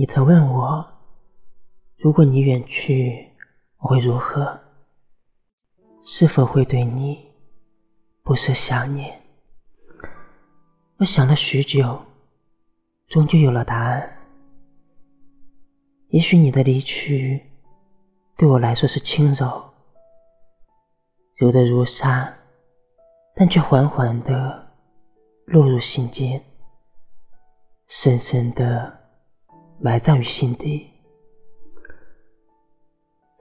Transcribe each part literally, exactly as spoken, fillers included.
你曾问我，如果你远去，我会如何？是否会对你不舍想念？我想了许久，终究有了答案。也许你的离去对我来说是轻柔，柔得如纱，但却缓缓地落入心间，深深地埋葬于心底，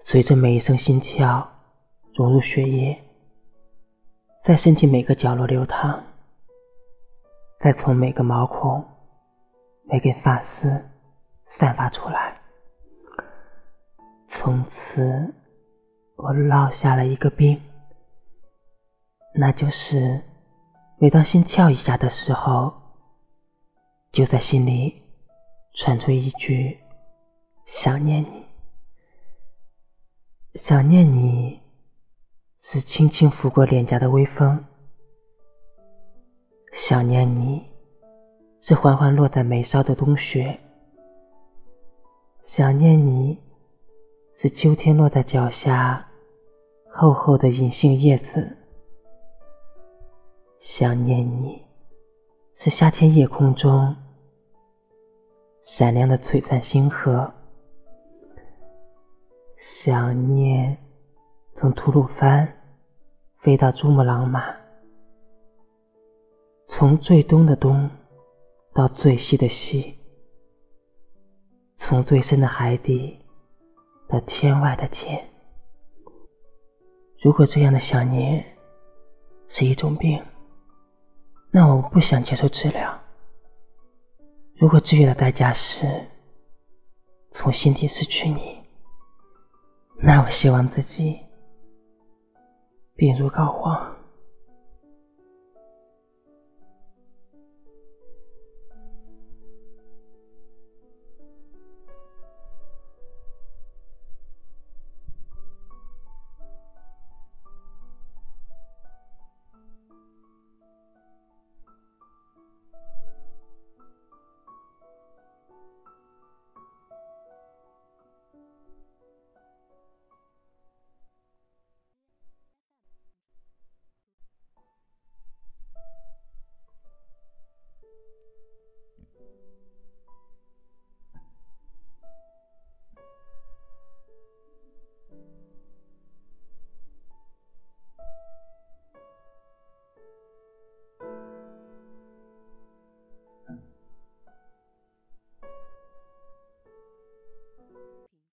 随着每一声心跳融入血液，在身体每个角落流淌，再从每个毛孔、每根发丝散发出来。从此我落下了一个病，那就是每当心跳一下的时候，就在心里传出一句想念你。想念你是轻轻拂过脸颊的微风，想念你是缓缓落在眉梢的冬雪，想念你是秋天落在脚下厚厚的银杏叶子，想念你是夏天夜空中闪亮的璀璨星河，想念从吐鲁番飞到珠穆朗玛，从最东的东到最西的西，从最深的海底到天外的天。如果这样的想念是一种病，那我不想接受治疗。如果治愈的代价是从心底失去你，那我希望自己病入膏肓。